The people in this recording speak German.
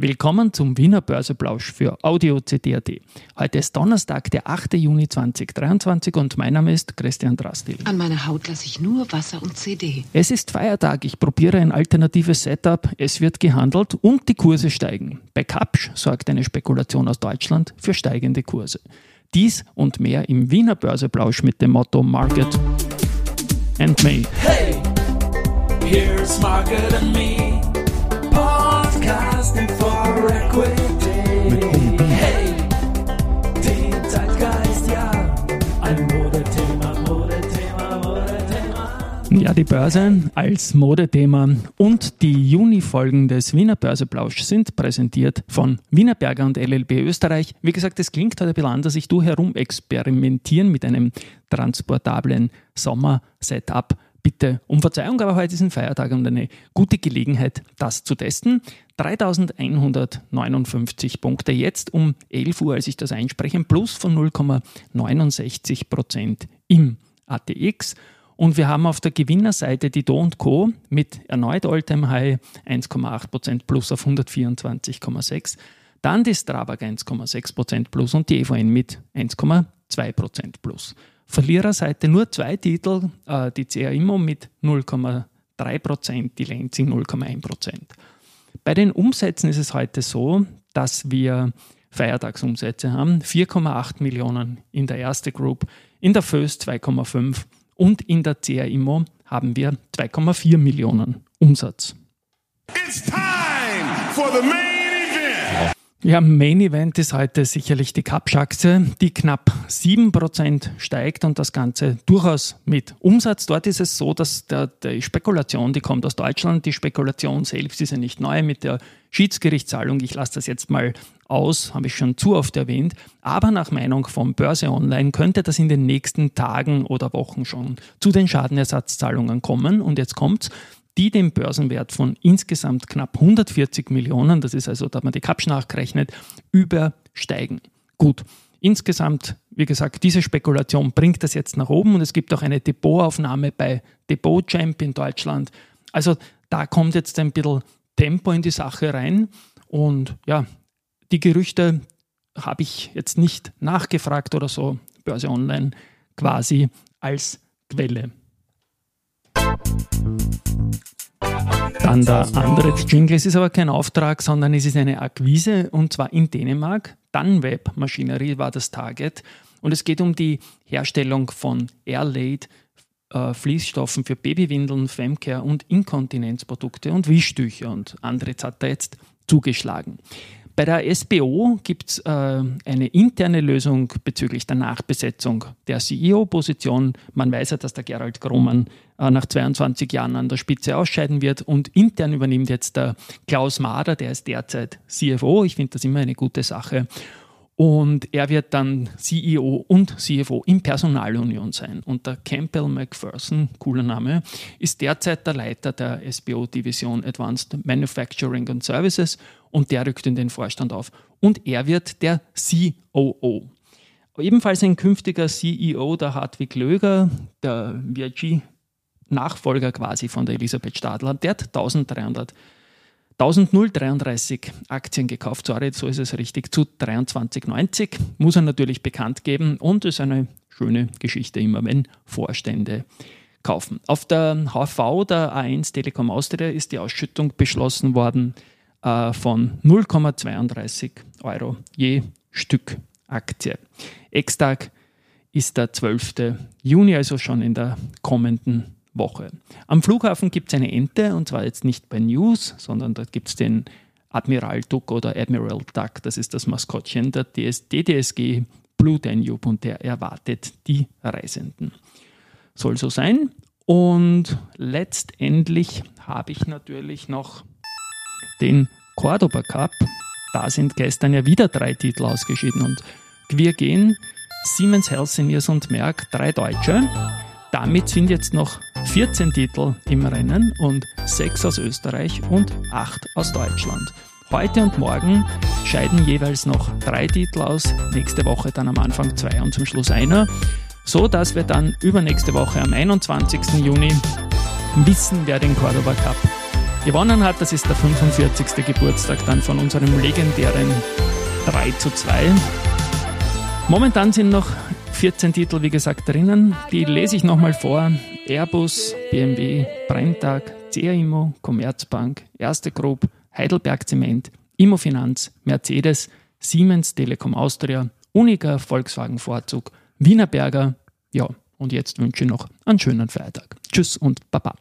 Willkommen zum Wiener Börseplausch für Audio CD.at. Heute ist Donnerstag, der 8. Juni 2023 und mein Name ist Christian Drastil. An meiner Haut lasse ich nur Wasser und CD. Es ist Feiertag, ich probiere ein alternatives Setup, es wird gehandelt und die Kurse steigen. Bei Kapsch sorgt eine Spekulation aus Deutschland für steigende Kurse. Dies und mehr im Wiener Börseplausch mit dem Motto Market and Me. Hey, here's Market and Me. Podcasting for Equity. Hey, den Zeitgeist, ja. Ein Modethema. Ja, die Börse als Modethema und die Juni-Folgen des Wiener Börseplausch sind präsentiert von Wienerberger und LLB Österreich. Wie gesagt, es klingt heute ein bisschen anders. Ich tue herumexperimentieren mit einem transportablen Sommer-Setup. Bitte um Verzeihung, aber heute ist ein Feiertag und eine gute Gelegenheit, das zu testen. 3.159 Punkte jetzt um 11 Uhr, als ich das einspreche, ein Plus von 0,69% im ATX. Und wir haben auf der Gewinnerseite die Do und Co mit erneut All-Time-High 1,8% Plus auf 124,6%. Dann die Strabag 1,6% Plus und die EVN mit 1,2% Plus. Verliererseite nur zwei Titel, die CA Immo mit 0,3%, die Lenzing 0,1%. Bei den Umsätzen ist es heute so, dass wir Feiertagsumsätze haben, 4,8 Millionen in der Erste Group, in der FÖS 2,5 und in der CA Immo haben wir 2,4 Millionen Umsatz. It's time for the main event. Ja, Main Event ist heute sicherlich die Kapsch-Aktie, die knapp 7% steigt und das Ganze durchaus mit Umsatz. Dort ist es so, dass die Spekulation, die kommt aus Deutschland, die Spekulation selbst ist ja nicht neu mit der Schiedsgerichtszahlung. Ich lasse das jetzt mal aus, habe ich schon zu oft erwähnt. Aber nach Meinung von Börse Online könnte das in den nächsten Tagen oder Wochen schon zu den Schadenersatzzahlungen kommen. Und jetzt kommt's. Die den Börsenwert von insgesamt knapp 140 Millionen, das ist also, da man die Kapsch nachrechnet, übersteigen. Gut, insgesamt, wie gesagt, diese Spekulation bringt das jetzt nach oben und es gibt auch eine Depotaufnahme bei DepotChamp in Deutschland. Also da kommt jetzt ein bisschen Tempo in die Sache rein und ja, die Gerüchte habe ich jetzt nicht nachgefragt oder so, Börse Online quasi als Quelle. Dann der Andritz Jingle. Es ist aber kein Auftrag, sondern es ist eine Akquise und zwar in Dänemark. Dann Webmaschinerie war das Target und es geht um die Herstellung von Airlaid, Fließstoffen für Babywindeln, Femcare und Inkontinenzprodukte und Wischtücher und Andritz hat da jetzt zugeschlagen. Bei der SBO gibt es eine interne Lösung bezüglich der Nachbesetzung der CEO-Position. Man weiß ja, dass der Gerald Grohmann nach 22 Jahren an der Spitze ausscheiden wird und intern übernimmt jetzt der Klaus Marder, der ist derzeit CFO. Ich finde das immer eine gute Sache. Und er wird dann CEO und CFO in Personalunion sein. Und der Campbell McPherson, cooler Name, ist derzeit der Leiter der SBO-Division Advanced Manufacturing and Services und der rückt in den Vorstand auf. Und er wird der COO. Ebenfalls ein künftiger CEO, der Hartwig Löger, der VG-Nachfolger quasi von der Elisabeth Stadler, der hat 1.033 Aktien gekauft, sorry, so ist es richtig, zu 23,90. Muss er natürlich bekannt geben und ist eine schöne Geschichte immer, wenn Vorstände kaufen. Auf der HV, der A1 Telekom Austria, ist die Ausschüttung beschlossen worden von 0,32 Euro je Stück Aktie. Ex-Tag ist der 12. Juni, also schon in der kommenden Woche. Am Flughafen gibt es eine Ente und zwar jetzt nicht bei News, sondern dort gibt es den Admiral Duck oder Admiral Duck, das ist das Maskottchen der DDSG Blue Danube und der erwartet die Reisenden. Soll so sein. Und letztendlich habe ich natürlich noch den Cordoba Cup. Da sind gestern ja wieder drei Titel ausgeschieden und Qiagen, Siemens Healthineers und Merck, drei Deutsche. Damit sind jetzt noch 14 Titel im Rennen und 6 aus Österreich und 8 aus Deutschland. Heute und morgen scheiden jeweils noch 3 Titel aus, nächste Woche dann am Anfang 2 und zum Schluss einer, so dass wir dann übernächste Woche am 21. Juni wissen, wer den Cordoba Cup gewonnen hat. Das ist der 45. Geburtstag dann von unserem legendären 3:2. Momentan sind noch 14 Titel, wie gesagt, drinnen. Die lese ich nochmal vor. Airbus, BMW, Brenntag, CA Immo, Commerzbank, Erste Group, Heidelberg Zement, Immofinanz, Mercedes, Siemens Telekom Austria, Unica, Volkswagen Vorzug, Wienerberger. Ja, und jetzt wünsche ich noch einen schönen Freitag. Tschüss und Baba.